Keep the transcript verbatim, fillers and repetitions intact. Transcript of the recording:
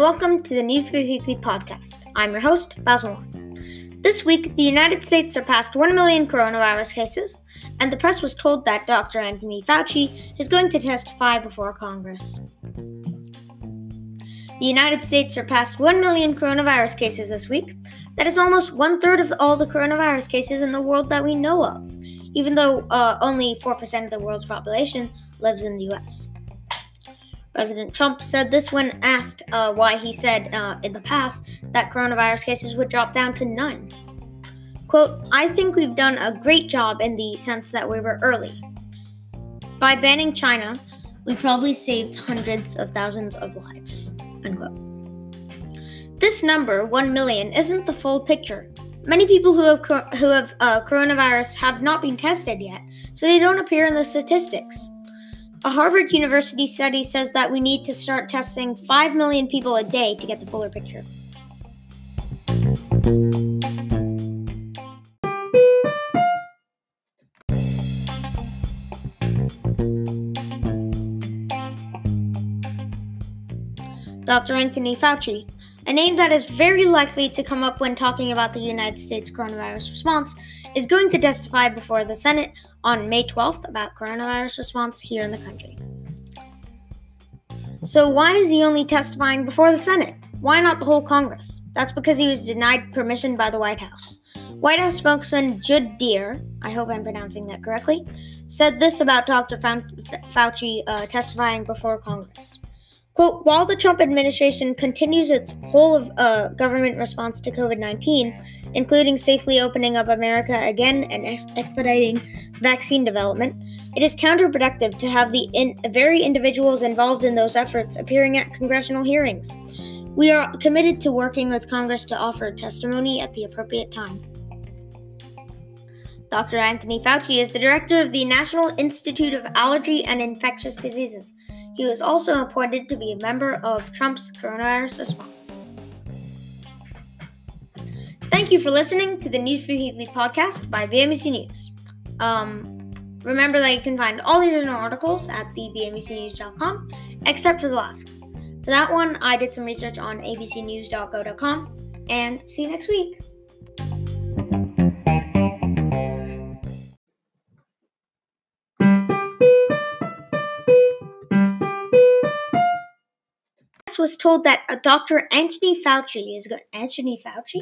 welcome to the Need for Weekly podcast. I'm your host, Basil Warren. This week, the United States surpassed one million coronavirus cases, and the press was told that Doctor Anthony Fauci is going to testify before Congress. The United States surpassed one million coronavirus cases this week. That is almost one-third of all the coronavirus cases in the world that we know of, even though uh, only four percent of the world's population lives in the U S President Trump said this when asked uh, why he said uh, in the past that coronavirus cases would drop down to none. Quote, "I think we've done a great job in the sense that we were early. By banning China, we probably saved hundreds of thousands of lives." Unquote. This number, one million, isn't the full picture. Many people who have, cor- who have uh, coronavirus have not been tested yet, so they don't appear in the statistics. A Harvard University study says that we need to start testing five million people a day to get the fuller picture. Doctor Anthony Fauci, a name that is very likely to come up when talking about the United States coronavirus response, is going to testify before the Senate on May twelfth about coronavirus response here in the country. So why is he only testifying before the Senate? Why not the whole Congress? That's because he was denied permission by the White House. White House spokesman Judd Deere, I hope I'm pronouncing that correctly, said this about Doctor Fauci uh, testifying before Congress. Quote, "While the Trump administration continues its whole of uh, government response to covid nineteen, including safely opening up America again and ex- expediting vaccine development, it is counterproductive to have the in- very individuals involved in those efforts appearing at congressional hearings. We are committed to working with Congress to offer testimony at the appropriate time." Doctor Anthony Fauci is the director of the National Institute of Allergy and Infectious Diseases. He was also appointed to be a member of Trump's coronavirus response. Thank you for listening to the News for Weekly podcast by B M C News. Um, remember that you can find all the original articles at the b m c news dot com, except for the last one. For that one, I did some research on a b c news dot go dot com, and see you next week. Was told that Doctor Anthony Fauci is going Anthony Fauci?